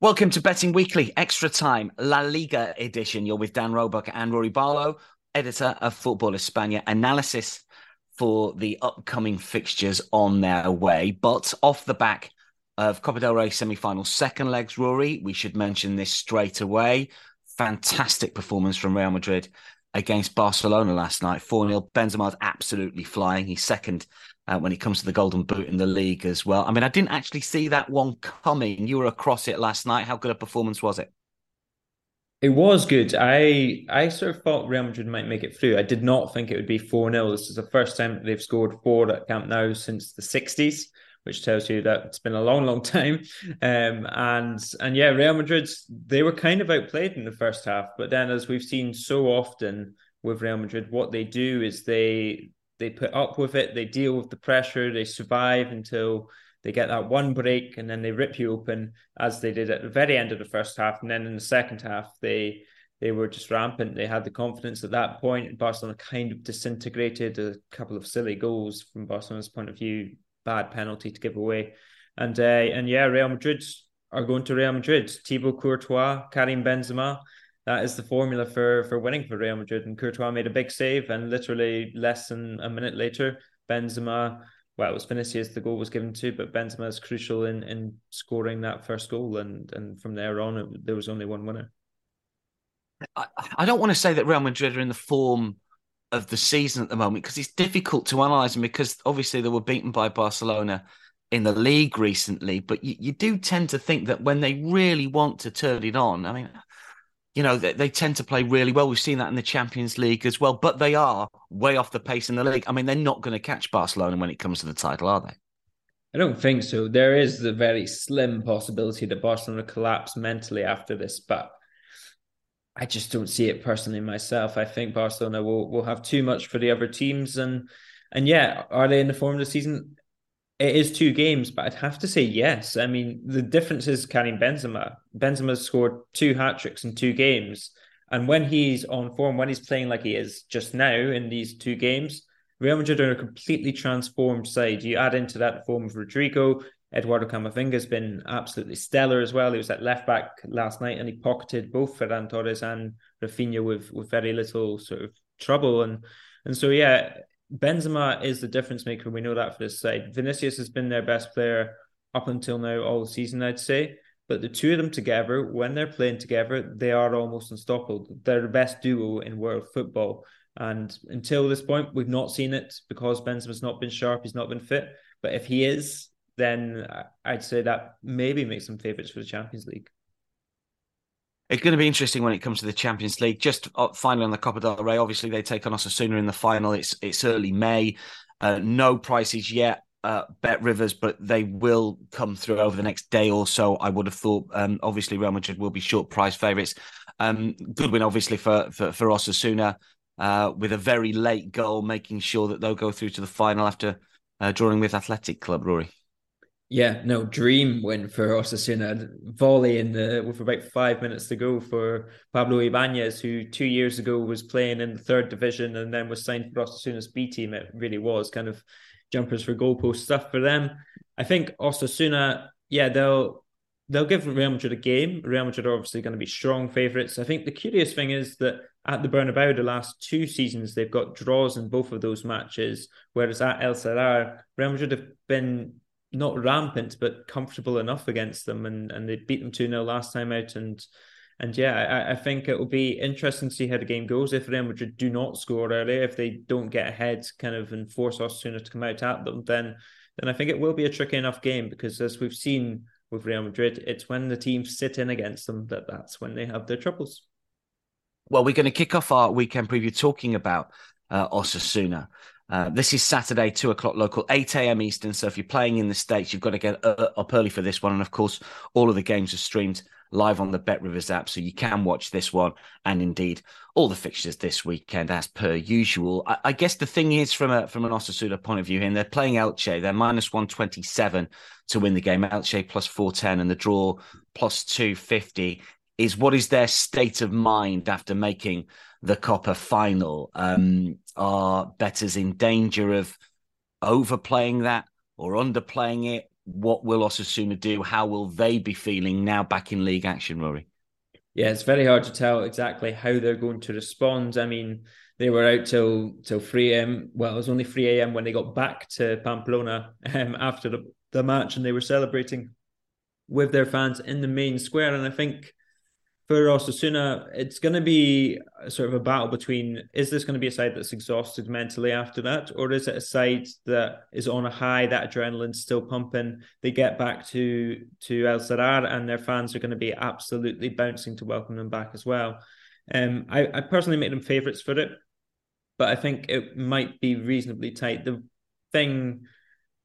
Welcome to Betting Weekly, Extra Time, La Liga edition. You're with Dan Roebuck and Rory Barlow, editor of Football Espana, analysis for the upcoming fixtures on their way. But off the back of Copa del Rey semi-final second legs, Rory, we should mention this straight away. Fantastic performance from Real Madrid against Barcelona last night. 4-0, Benzema's absolutely flying. He's second when it comes to the golden boot in the league as well. I mean, I didn't actually see that one coming. You were across it last night. How good a performance was it? It was good. I sort of thought Real Madrid might make it through. I did not think it would be 4-0. This is the first time that they've scored four at Camp Nou since the 60s, which tells you that it's been a long, long time. And yeah, Real Madrid, they were kind of outplayed in the first half. But then, as we've seen so often with Real Madrid, what they do is they put up with it, they deal with the pressure, they survive until they get that one break, and then they rip you open, as they did at the very end of the first half. And then in the second half, they were just rampant. They had the confidence at that point. Barcelona kind of disintegrated. A couple of silly goals from Barcelona's point of view, bad penalty to give away. And yeah, Real Madrid are going to Real Madrid. Thibaut Courtois, Karim Benzema. That is the formula for winning for Real Madrid. And Courtois made a big save, and literally less than a minute later, Benzema, well, it was Vinicius the goal was given to, but Benzema is crucial in scoring that first goal. And from there on, there was only one winner. I don't want to say that Real Madrid are in the form of the season at the moment, because it's difficult to analyse them, because obviously they were beaten by Barcelona in the league recently. But you do tend to think that when they really want to turn it on, I mean, you know, they tend to play really well. We've seen that in the Champions League as well, but they are way off the pace in the league. I mean, they're not going to catch Barcelona when it comes to the title, are they? I don't think so. There is the very slim possibility that Barcelona collapse mentally after this, but I just don't see it personally myself. I think Barcelona will have too much for the other teams. And yeah, are they in the form of the season? It is two games, but I'd have to say yes. I mean, the difference is Karim Benzema. Benzema's scored two hat-tricks in two games. And when he's on form, when he's playing like he is just now in these two games, Real Madrid are a completely transformed side. You add into that the form of Rodrigo. Eduardo Camavinga's been absolutely stellar as well. He was at left-back last night, and he pocketed both Ferran Torres and Rafinha with very little sort of trouble. And so, yeah, Benzema is the difference maker. We know that for this side. Vinicius has been their best player up until now all season, I'd say. But the two of them together, when they're playing together, they are almost unstoppable. They're the best duo in world football. And until this point, we've not seen it, because Benzema's not been sharp. He's not been fit. But if he is, then I'd say that maybe makes them favourites for the Champions League. It's going to be interesting when it comes to the Champions League. Just finally on the Copa del Rey, obviously they take on Osasuna in the final. It's early May. No prices yet, BetRivers, but they will come through over the next day or so, I would have thought. Obviously, Real Madrid will be short price favourites. Good win, obviously, for Osasuna with a very late goal, making sure that they'll go through to the final after drawing with Athletic Club, Rory. Yeah, no, dream win for Osasuna. Volley with about 5 minutes to go for Pablo Ibanez, who 2 years ago was playing in the third division and then was signed for Osasuna's B team. It really was kind of jumpers for goalpost stuff for them. I think Osasuna, yeah, they'll they'll give Real Madrid a game. Real Madrid are obviously going to be strong favourites. I think the curious thing is that at the Bernabeu, the last two seasons, they've got draws in both of those matches, whereas at El Sadar, Real Madrid have been not rampant, but comfortable enough against them, and they beat them 2-0 last time out, and yeah, I think it will be interesting to see how the game goes. If Real Madrid do not score early, if they don't get ahead kind of and force Osasuna to come out at them, then I think it will be a tricky enough game, because as we've seen with Real Madrid, it's when the teams sit in against them that's when they have their troubles. Well, we're going to kick off our weekend preview talking about Osasuna. This is Saturday, 2 o'clock local, 8 a.m. Eastern. So if you're playing in the States, you've got to get up early for this one. And of course, all of the games are streamed live on the BetRivers app, so you can watch this one and indeed all the fixtures this weekend as per usual. I guess the thing is, from an Osasuna point of view here, and they're playing Elche, they're -127 to win the game. Elche +410 and the draw +250 is what is their state of mind after making the Copa final. Are bettors in danger of overplaying that or underplaying it? What will Osasuna do? How will they be feeling now back in league action, Rory? Yeah, it's very hard to tell exactly how they're going to respond. I mean, they were out till 3 a.m. Well, it was only 3 a.m. when they got back to Pamplona after the match, and they were celebrating with their fans in the main square. And I think for Osasuna, it's going to be sort of a battle between, is this going to be a side that's exhausted mentally after that, or is it a side that is on a high, that adrenaline's still pumping, they get back to El Sadar and their fans are going to be absolutely bouncing to welcome them back as well. I personally made them favourites for it, but I think it might be reasonably tight. The thing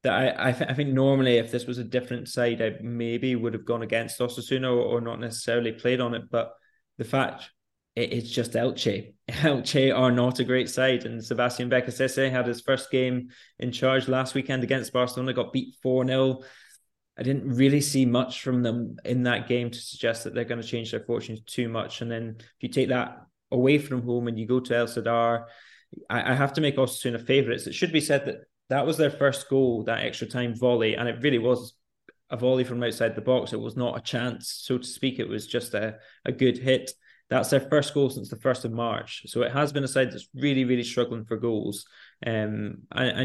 that I think normally if this was a different side, I maybe would have gone against Osasuna or not necessarily played on it. But the fact, it's just Elche. Elche are not a great side. And Sebastian Becasese had his first game in charge last weekend against Barcelona, got beat 4-0. I didn't really see much from them in that game to suggest that they're going to change their fortunes too much. And then if you take that away from home and you go to El Sadar, I have to make Osasuna favourites. It should be said that was their first goal, that extra time volley, and it really was a volley from outside the box. It was not a chance, so to speak. It was just a good hit. That's their first goal since the 1st of March. So it has been a side that's really, really struggling for goals. And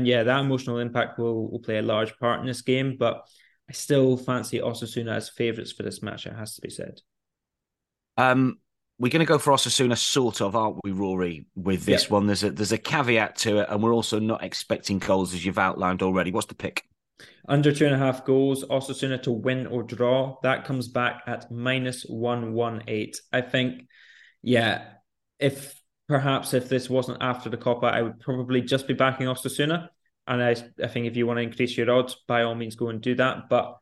yeah, that emotional impact will play a large part in this game, but I still fancy Osasuna as favourites for this match, it has to be said. We're going to go for Osasuna, sort of, aren't we, Rory, with this one? There's a caveat to it, and we're also not expecting goals, as you've outlined already. What's the pick? Under 2.5 goals, Osasuna to win or draw. That comes back at -118. I think, yeah, if this wasn't after the Copa, I would probably just be backing Osasuna. And I think if you want to increase your odds, by all means, go and do that. But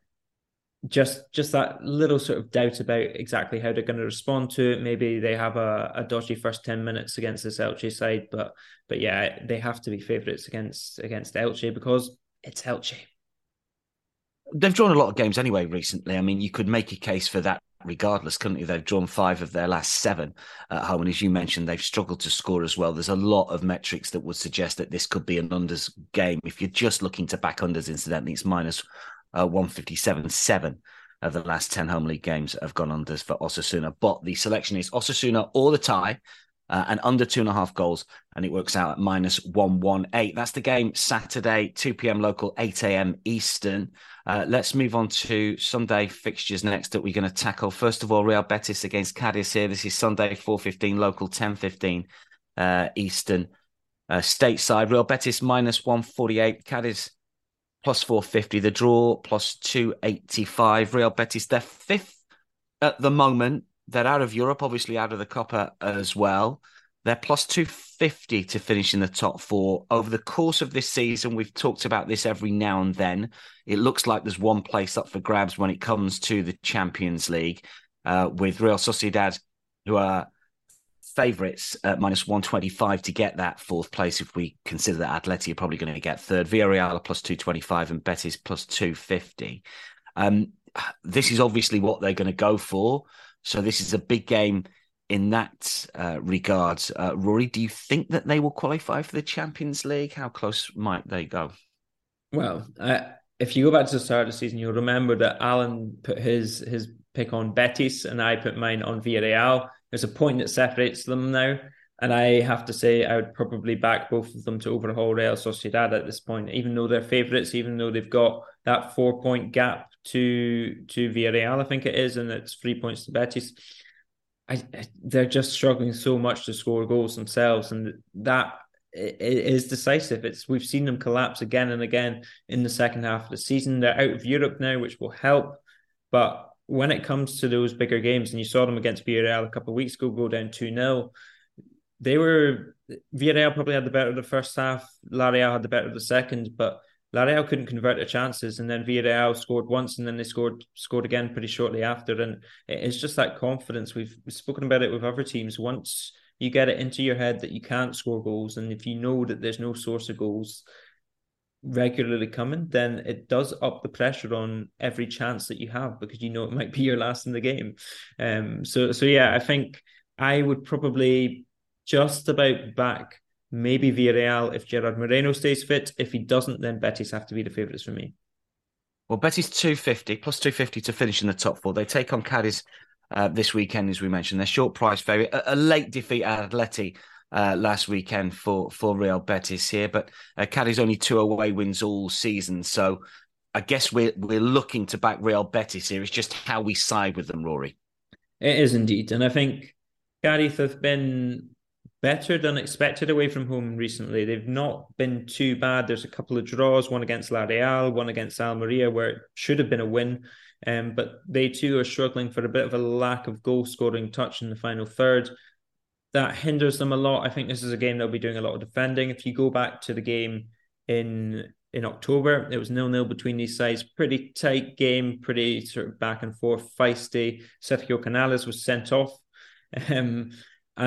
just that little sort of doubt about exactly how they're going to respond to it. Maybe they have a dodgy first 10 minutes against this Elche side, but yeah, they have to be favourites against Elche because it's Elche. They've drawn a lot of games anyway recently. I mean, you could make a case for that regardless, couldn't you? They've drawn 5 of their last 7 at home, and as you mentioned, they've struggled to score as well. There's a lot of metrics that would suggest that this could be an unders game. If you're just looking to back unders, incidentally, it's -157. 7 of the last 10 home league games have gone unders for Osasuna, but the selection is Osasuna or the tie and under 2.5 goals, and it works out at -118. That's the game Saturday, 2 p.m. local, 8 a.m. Eastern. Let's move on to Sunday fixtures next that we're going to tackle. First of all, Real Betis against Cadiz here. This is Sunday, 4:15 local, 10:15 Eastern stateside. Real Betis -148, Cadiz +450, the draw +285. Real Betis, they're 5th at the moment. They're out of Europe, obviously out of the Copa as well. They're +250 to finish in the top 4. Over the course of this season, we've talked about this every now and then. It looks like there's one place up for grabs when it comes to the Champions League, with Real Sociedad, who are favourites at -125 to get that 4th place. If we consider that Atleti are probably going to get 3rd, Villarreal are +225 and Betis +250. This is obviously what they're going to go for. So this is a big game in that regard. Rory, do you think that they will qualify for the Champions League? How close might they go? Well, if you go back to the start of the season, you'll remember that Alan put his pick on Betis and I put mine on Villarreal. There's a point that separates them now. And I have to say, I would probably back both of them to overhaul Real Sociedad at this point, even though they're favourites, even though they've got that 4-point gap to Villarreal, I think it is, and it's 3 points to Betis. They're just struggling so much to score goals themselves, and that is decisive. We've seen them collapse again and again in the second half of the season. They're out of Europe now, which will help, but when it comes to those bigger games, and you saw them against Villarreal a couple of weeks ago go down 2-0, Villarreal probably had the better of the first half. La Real had the better of the second, but La Real couldn't convert their chances. And then Villarreal scored once, and then they scored again pretty shortly after. And it's just that confidence. We've spoken about it with other teams. Once you get it into your head that you can't score goals, and if you know that there's no source of goals regularly coming, then it does up the pressure on every chance that you have, because you know it might be your last in the game. So yeah, I think I would probably just about back maybe Villarreal if Gerard Moreno stays fit. If he doesn't, then Betis have to be the favourites for me. Well, Betis +250 to finish in the top four. They take on Cadiz this weekend, as we mentioned. They're short price favourite. A late defeat at Atleti last weekend for Real Betis here. But Cadiz only 2 away wins all season. So I guess we're looking to back Real Betis here. It's just how we side with them, Rory. It is indeed. And I think Cadiz have been better than expected away from home recently. They've not been too bad. There's a couple of draws, one against La Real, one against Almeria, where it should have been a win. But they too are struggling for a bit of a lack of goal-scoring touch in the final third. That hinders them a lot. I think this is a game they'll be doing a lot of defending. If you go back to the game in October, it was 0-0 between these sides. Pretty tight game, pretty sort of back and forth, feisty. Sergio Canales was sent off.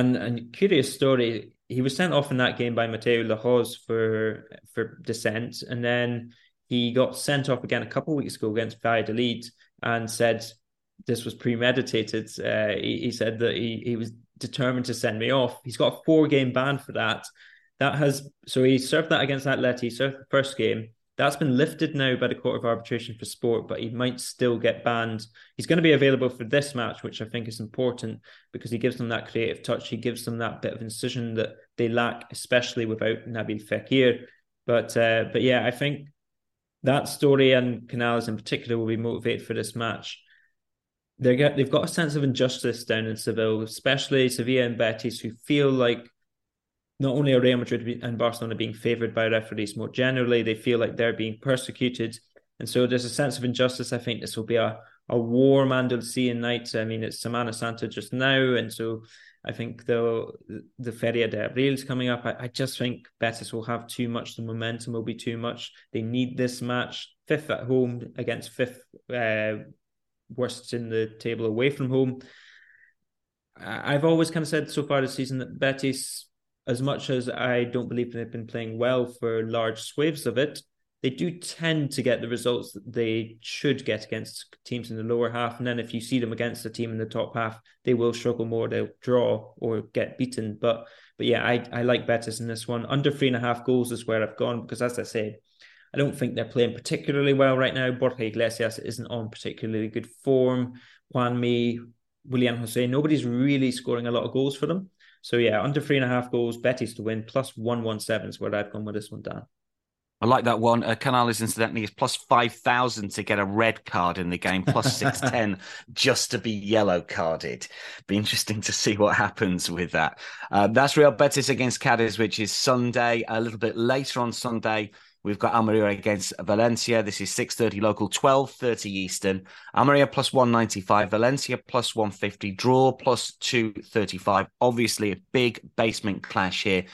And curious story, he was sent off in that game by Mateo Lahoz for dissent, and then he got sent off again a couple of weeks ago against Valladolid and said this was premeditated. He said that he was determined to send me off. He's got a 4-game ban for that. So he served that against Atleti, he served the first game. That's been lifted now by the Court of Arbitration for Sport, but he might still get banned. He's going to be available for this match, which I think is important because he gives them that creative touch. He gives them that bit of incision that they lack, especially without Nabil Fekir. But yeah, I think that story and Canales in particular will be motivated for this match. They've got a sense of injustice down in Seville, especially Sevilla and Betis, who feel like not only are Real Madrid and Barcelona being favoured by referees more generally, they feel like they're being persecuted. And so there's a sense of injustice. I think this will be a warm Andalusian night. I mean, it's Semana Santa just now. And so I think the Feria de Abril is coming up. I just think Betis will have too much. The momentum will be too much. They need this match. 5th at home against 5th worst in the table away from home. I've always kind of said so far this season that Betis, as much as I don't believe they've been playing well for large swathes of it, they do tend to get the results that they should get against teams in the lower half. And then if you see them against a team in the top half, they will struggle more. They'll draw or get beaten. But yeah, I like Betis in this one. Under 3.5 goals is where I've gone because, as I say, I don't think they're playing particularly well right now. Borja Iglesias isn't on particularly good form. Juanmi, William Jose, nobody's really scoring a lot of goals for them. So yeah, under 3.5 goals, Betis to win, +117 is where I've gone with this one, Dan. I like that one. Canales, incidentally, is +5,000 to get a red card in the game, +610 just to be yellow carded. Be interesting to see what happens with that. That's Real Betis against Cadiz, which is Sunday. A little bit later on Sunday, we've got Almeria against Valencia. This is 6:30 local, 12:30 Eastern. Almeria +195, Valencia +150, draw +235. Obviously, a big basement clash here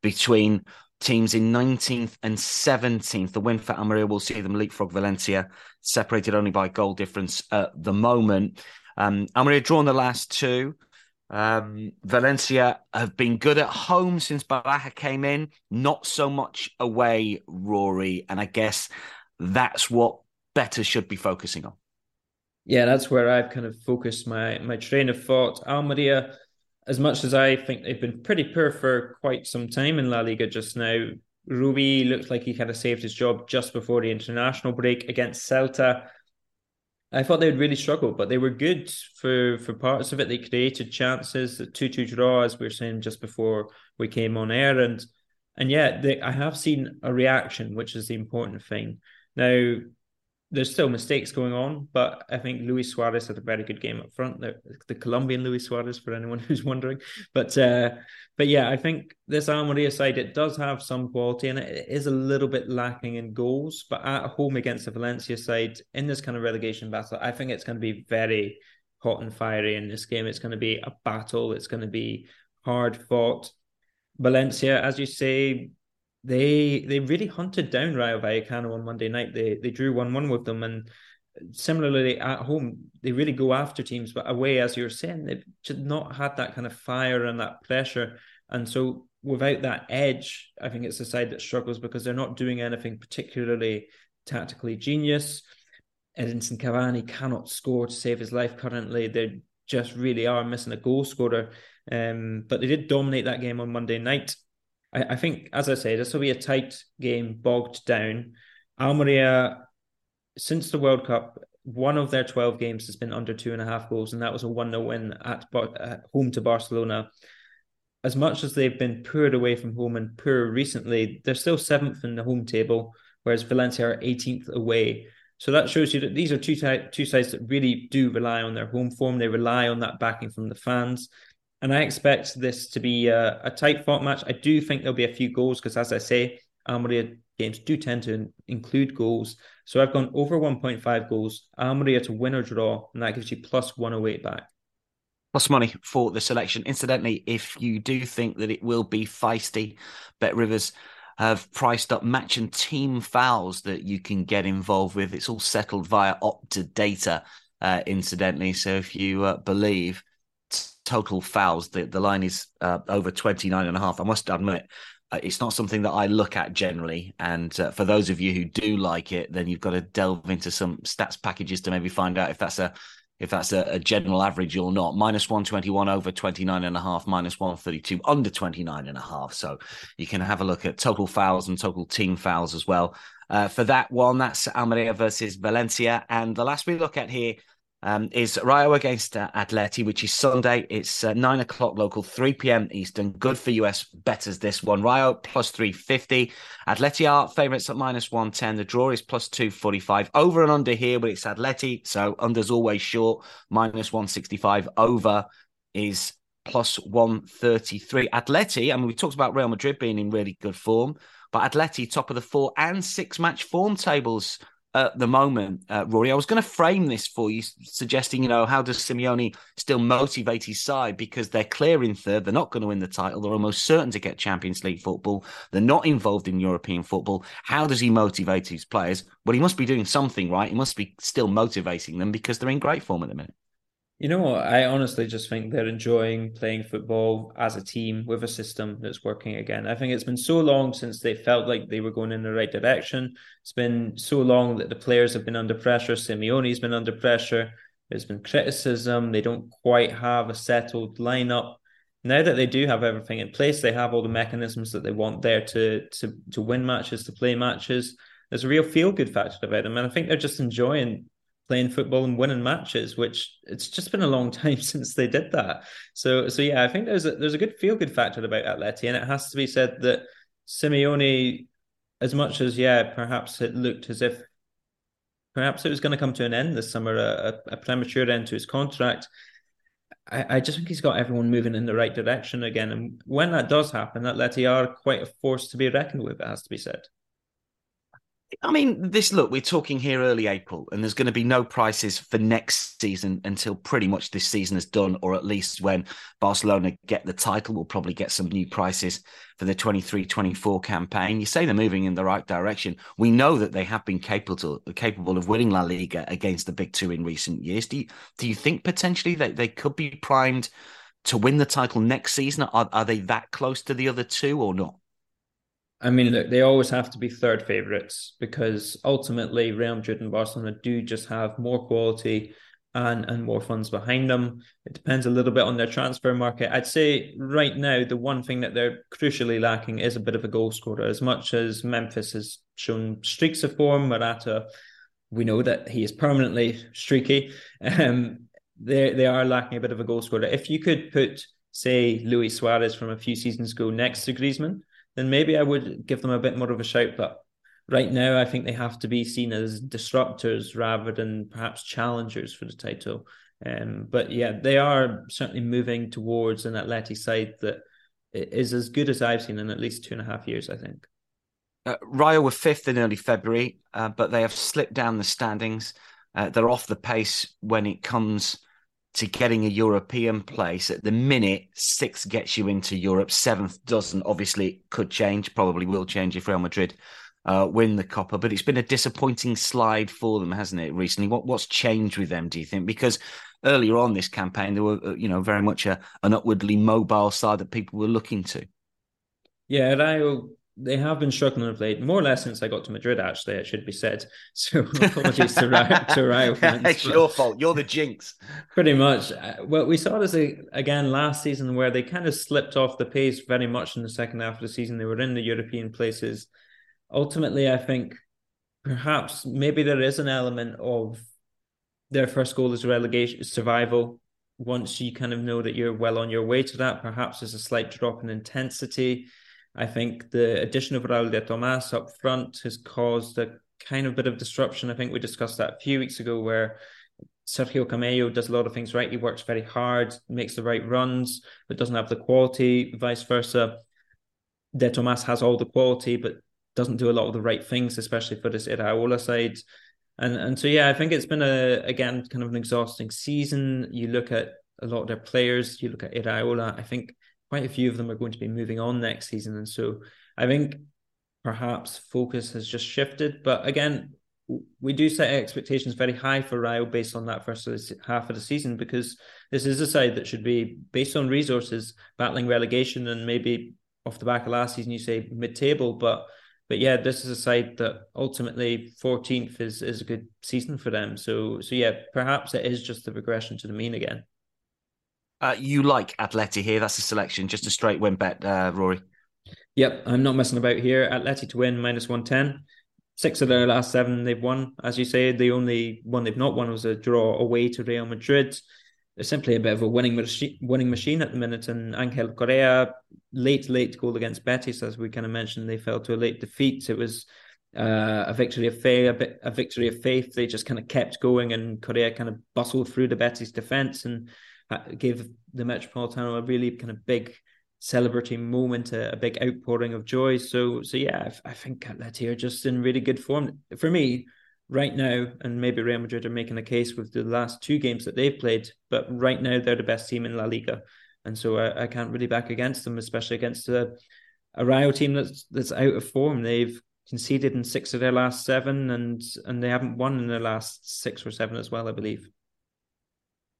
between teams in 19th and 17th. The win for Almeria will see them leapfrog Valencia, separated only by goal difference at the moment. Almeria drawn the last 2. Valencia have been good at home since Baraja came in, not so much away, Rory, and I guess that's what Betis should be focusing on. Yeah, that's where I've kind of focused my train of thought. Almeria, as much as I think they've been pretty poor for quite some time in La Liga just now, Ruby looks like he kind of saved his job just before the international break against Celta. I thought they would really struggle, but they were good for parts of it. They created chances, the 2-2 draw, as we were saying just before we came on air. And yeah, I have seen a reaction, which is the important thing. Now, there's still mistakes going on, but I think Luis Suarez had a very good game up front. The Colombian Luis Suarez, for anyone who's wondering. But yeah, I think this Almeria side, it does have some quality and it is a little bit lacking in goals. But at home against the Valencia side, in this kind of relegation battle, I think it's going to be very hot and fiery in this game. It's going to be a battle. It's going to be hard fought. Valencia, as you say, they really hunted down Rayo Vallecano on Monday night. They drew 1-1 with them, and similarly at home, they really go after teams, but away, as you were saying, they've just not had that kind of fire and that pressure. And so without that edge, I think it's the side that struggles because they're not doing anything particularly tactically genius. Edinson Cavani cannot score to save his life currently. They just really are missing a goal scorer. But they did dominate that game on Monday night. I think, as I say, this will be a tight game, bogged down. Almeria, since the World Cup, one of their 12 games has been under 2.5 goals, and that was a 1-0 win at home to Barcelona. As much as they've been poor away from home and poor recently, they're still 7th in the home table, whereas Valencia are 18th away. So that shows you that these are two sides that really do rely on their home form. They rely on that backing from the fans. And I expect this to be a tight-fought match. I do think there'll be a few goals because, as I say, Almeria games do tend to include goals. So I've gone over 1.5 goals, Almeria to win or draw, and that gives you plus 108 back. Plus money for the selection. Incidentally, if you do think that it will be feisty, BetRivers have priced up match and team fouls that you can get involved with. It's all settled via Opta data, incidentally. So if you believe total fouls, the line is over 29.5. I must admit, it's not something that I look at generally, and for those of you who do like it, then you've got to delve into some stats packages to maybe find out if that's a general average or not. Minus 121 over 29.5, minus 132 under 29.5. So you can have a look at total fouls and total team fouls as well for that one. That's Almeria versus Valencia, and the last we look at here is Rayo against Atleti, which is Sunday. It's 9 o'clock local, 3 p.m. Eastern. Good for US bettors, this one. Rayo plus 350. Atleti are favourites at minus 110. The draw is plus 245. Over and under here, but it's Atleti, so under's always short. Minus 165. Over is plus 133. Atleti, I mean, we talked about Real Madrid being in really good form, but Atleti top of the 4 and 6 match form tables at the moment, Rory. I was going to frame this for you, suggesting, how does Simeone still motivate his side? Because they're clear in third. They're not going to win the title. They're almost certain to get Champions League football. They're not involved in European football. How does he motivate his players? Well, he must be doing something right. He must be still motivating them because they're in great form at the minute. I honestly just think they're enjoying playing football as a team with a system that's working again. I think it's been so long since they felt like they were going in the right direction. It's been so long that the players have been under pressure. Simeone's been under pressure. There's been criticism. They don't quite have a settled lineup. Now that they do have everything in place, they have all the mechanisms that they want there to win matches, to play matches. There's a real feel-good factor about them, and I think they're just enjoying playing football and winning matches, which it's just been a long time since they did that. So yeah, I think there's a good feel-good factor about Atleti, and it has to be said that Simeone, as much as, perhaps it looked as if perhaps it was going to come to an end this summer, a premature end to his contract, I just think he's got everyone moving in the right direction again. And when that does happen, Atleti are quite a force to be reckoned with, it has to be said. I mean, we're talking here early April, and there's going to be no prices for next season until pretty much this season is done, or at least when Barcelona get the title, we'll probably get some new prices for the 23-24 campaign. You say they're moving in the right direction. We know that they have been capable of winning La Liga against the big two in recent years. Do you think potentially that they could be primed to win the title next season? Are they that close to the other two or not? I mean, look, they always have to be third favourites because ultimately Real Madrid and Barcelona do just have more quality and more funds behind them. It depends a little bit on their transfer market. I'd say right now, the one thing that they're crucially lacking is a bit of a goal scorer. As much as Memphis has shown streaks of form, Morata, we know that he is permanently streaky. They are lacking a bit of a goal scorer. If you could put, say, Luis Suarez from a few seasons ago next to Griezmann, then maybe I would give them a bit more of a shout. But right now, I think they have to be seen as disruptors rather than perhaps challengers for the title. But yeah, they are certainly moving towards an Atleti side that is as good as I've seen in at least 2.5 years, I think. Rayo were fifth in early February, but they have slipped down the standings. They're off the pace when it comes to getting a European place. At the minute, sixth gets you into Europe, seventh doesn't. Obviously, could change, probably will change if Real Madrid win the Copa, but it's been a disappointing slide for them, hasn't it, recently? What's changed with them, do you think? Because earlier on this campaign, they were, very much an upwardly mobile side that people were looking to. Yeah, Rayo, they have been struggling of late, more or less since I got to Madrid, actually, it should be said. So apologies to Rayo fans. It's your fault. You're the jinx. Pretty much. Well, we saw this again last season where they kind of slipped off the pace very much in the second half of the season. They were in the European places. Ultimately, I think perhaps maybe there is an element of their first goal is relegation, survival. Once you kind of know that you're well on your way to that, perhaps there's a slight drop in intensity. I think the addition of Raúl de Tomás up front has caused a kind of bit of disruption. I think we discussed that a few weeks ago where Sergio Canales does a lot of things right. He works very hard, makes the right runs, but doesn't have the quality, vice versa. De Tomás has all the quality, but doesn't do a lot of the right things, especially for this Iraola side. And so, yeah, I think it's been, kind of an exhausting season. You look at a lot of their players, you look at Iraola, I think quite a few of them are going to be moving on next season. And so I think perhaps focus has just shifted. But again, we do set expectations very high for Rayo based on that first half of the season, because this is a side that should be, based on resources, battling relegation. And maybe off the back of last season, you say mid-table, But yeah, this is a side that ultimately 14th is a good season for them. So yeah, perhaps it is just the regression to the mean again. You like Atleti here. That's a selection. Just a straight win bet, Rory. Yep, I'm not messing about here. Atleti to win, -110. 6 of their last 7 they've won. As you say, the only one they've not won was a draw away to Real Madrid. They're simply a bit of a winning machine at the minute, and Angel Correa, late goal against Betis, as we kind of mentioned, they fell to a late defeat. It was a victory of faith. They just kind of kept going, and Correa kind of bustled through the Betis defence and gave the Metropolitano a really kind of big celebratory moment, a big outpouring of joy. So yeah, I think Atleti are just in really good form. For me, right now, and maybe Real Madrid are making a case with the last 2 games that they've played, but right now they're the best team in La Liga. And so I can't really back against them, especially against a Rayo team that's out of form. They've conceded in 6 of their last 7, and they haven't won in their last 6 or 7 as well, I believe.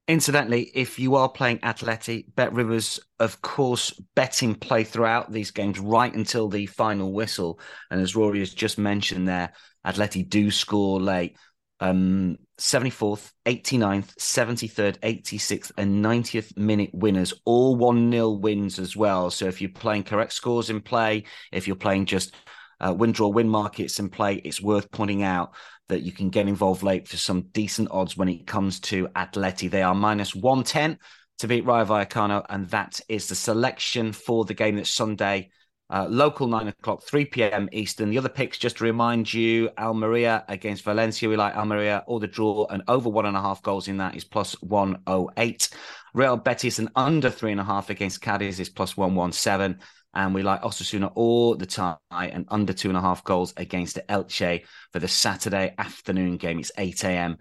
Incidentally, if you are playing Atleti, BetRivers, of course, betting play throughout these games right until the final whistle. And as Rory has just mentioned there, Atleti do score late. 74th, 89th, 73rd, 86th and 90th minute winners, all 1-0 wins as well. So if you're playing correct scores in play, if you're playing just win-draw-win markets in play, it's worth pointing out that you can get involved late for some decent odds when it comes to Atleti. They are -110 to beat Rayo Vallecano, and that is the selection for the game that's Sunday, local 9 o'clock, 3 p.m. Eastern. The other picks, just to remind you, Almeria against Valencia. We like Almeria, or the draw, and over 1.5 goals in that is +108. Real Betis and under 3.5 against Cadiz is +117. And we like Osasuna all the tie and under 2.5 goals against Elche for the Saturday afternoon game. It's 8 a.m.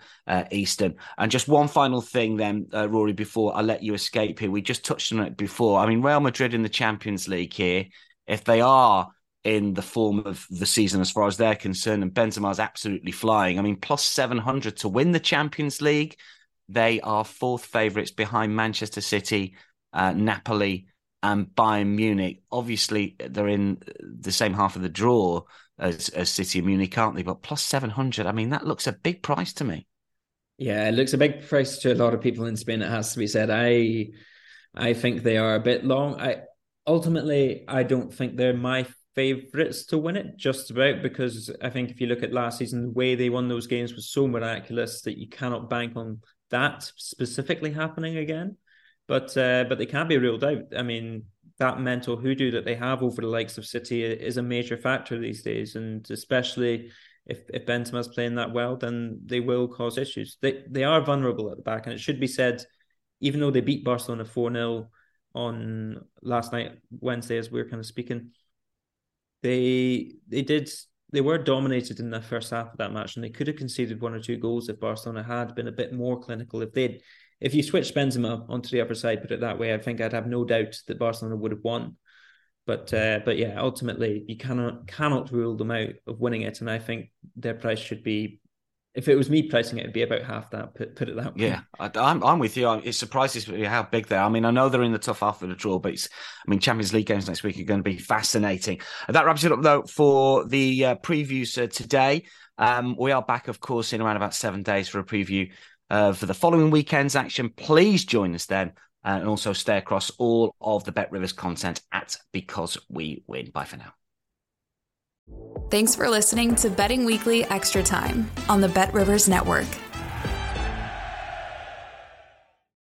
Eastern. And just one final thing then, Rory, before I let you escape here. We just touched on it before. I mean, Real Madrid in the Champions League here, if they are in the form of the season as far as they're concerned, and Benzema's absolutely flying. I mean, +700 to win the Champions League. They are 4th favourites behind Manchester City, Napoli, and Bayern Munich. Obviously, they're in the same half of the draw as City and Munich, aren't they? But +700, I mean, that looks a big price to me. Yeah, it looks a big price to a lot of people in Spain, it has to be said. I think they are a bit long. I don't think they're my favourites to win it, just about, because I think if you look at last season, the way they won those games was so miraculous that you cannot bank on that specifically happening again. But they can be ruled out. I mean, that mental hoodoo that they have over the likes of City is a major factor these days, and especially if Benzema's playing that well, then they will cause issues. They are vulnerable at the back, and it should be said, even though they beat Barcelona 4-0 on last night, Wednesday, as we were kind of speaking, they were dominated in the first half of that match, and they could have conceded one or two goals if Barcelona had been a bit more clinical. If you switched Benzema onto the upper side, put it that way, I think I'd have no doubt that Barcelona would have won. But yeah, ultimately you cannot rule them out of winning it, and I think their price should be, if it was me pricing it, it'd be about half that. Put it that way. Yeah, I'm with you. It surprises me how big they are. I mean, I know they're in the tough half of the draw, but Champions League games next week are going to be fascinating. That wraps it up though for the previews today. We are back, of course, in around about 7 days for a preview for the following weekend's action. Please join us then. And also stay across all of the BetRivers content at Because We Win. Bye for now. Thanks for listening to Betting Weekly Extra Time on the BetRivers Network.